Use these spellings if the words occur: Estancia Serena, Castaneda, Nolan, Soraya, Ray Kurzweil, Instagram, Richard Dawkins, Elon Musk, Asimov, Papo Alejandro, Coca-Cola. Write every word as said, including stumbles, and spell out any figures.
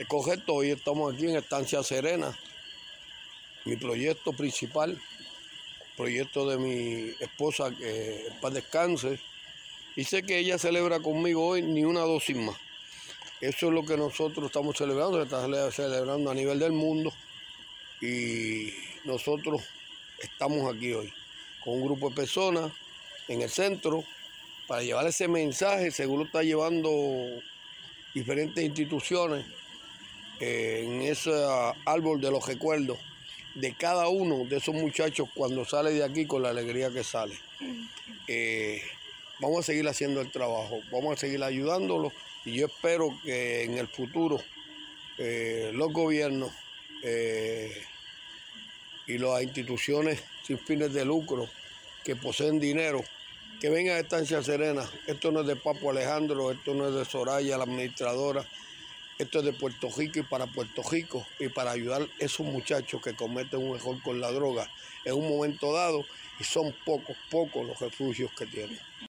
Es correcto, hoy estamos aquí en Estancia Serena, mi proyecto principal, proyecto de mi esposa, que en paz descanse, y sé que ella celebra conmigo hoy ni una dosis más. Eso es lo que nosotros estamos celebrando, se está celebrando a nivel del mundo, y nosotros estamos aquí hoy, con un grupo de personas en el centro, para llevar ese mensaje. Seguro está llevando diferentes instituciones en ese árbol de los recuerdos de cada uno de esos muchachos cuando sale de aquí con la alegría que sale. Eh, vamos a seguir haciendo el trabajo, vamos a seguir ayudándolos y yo espero que en el futuro eh, los gobiernos eh, y las instituciones sin fines de lucro que poseen dinero, que vengan a Estancia Serena. Esto no es de Papo Alejandro, esto no es de Soraya, la administradora. Esto es de Puerto Rico y para Puerto Rico y para ayudar a esos muchachos que cometen un error con la droga en un momento dado, y son pocos, pocos los refugios que tienen.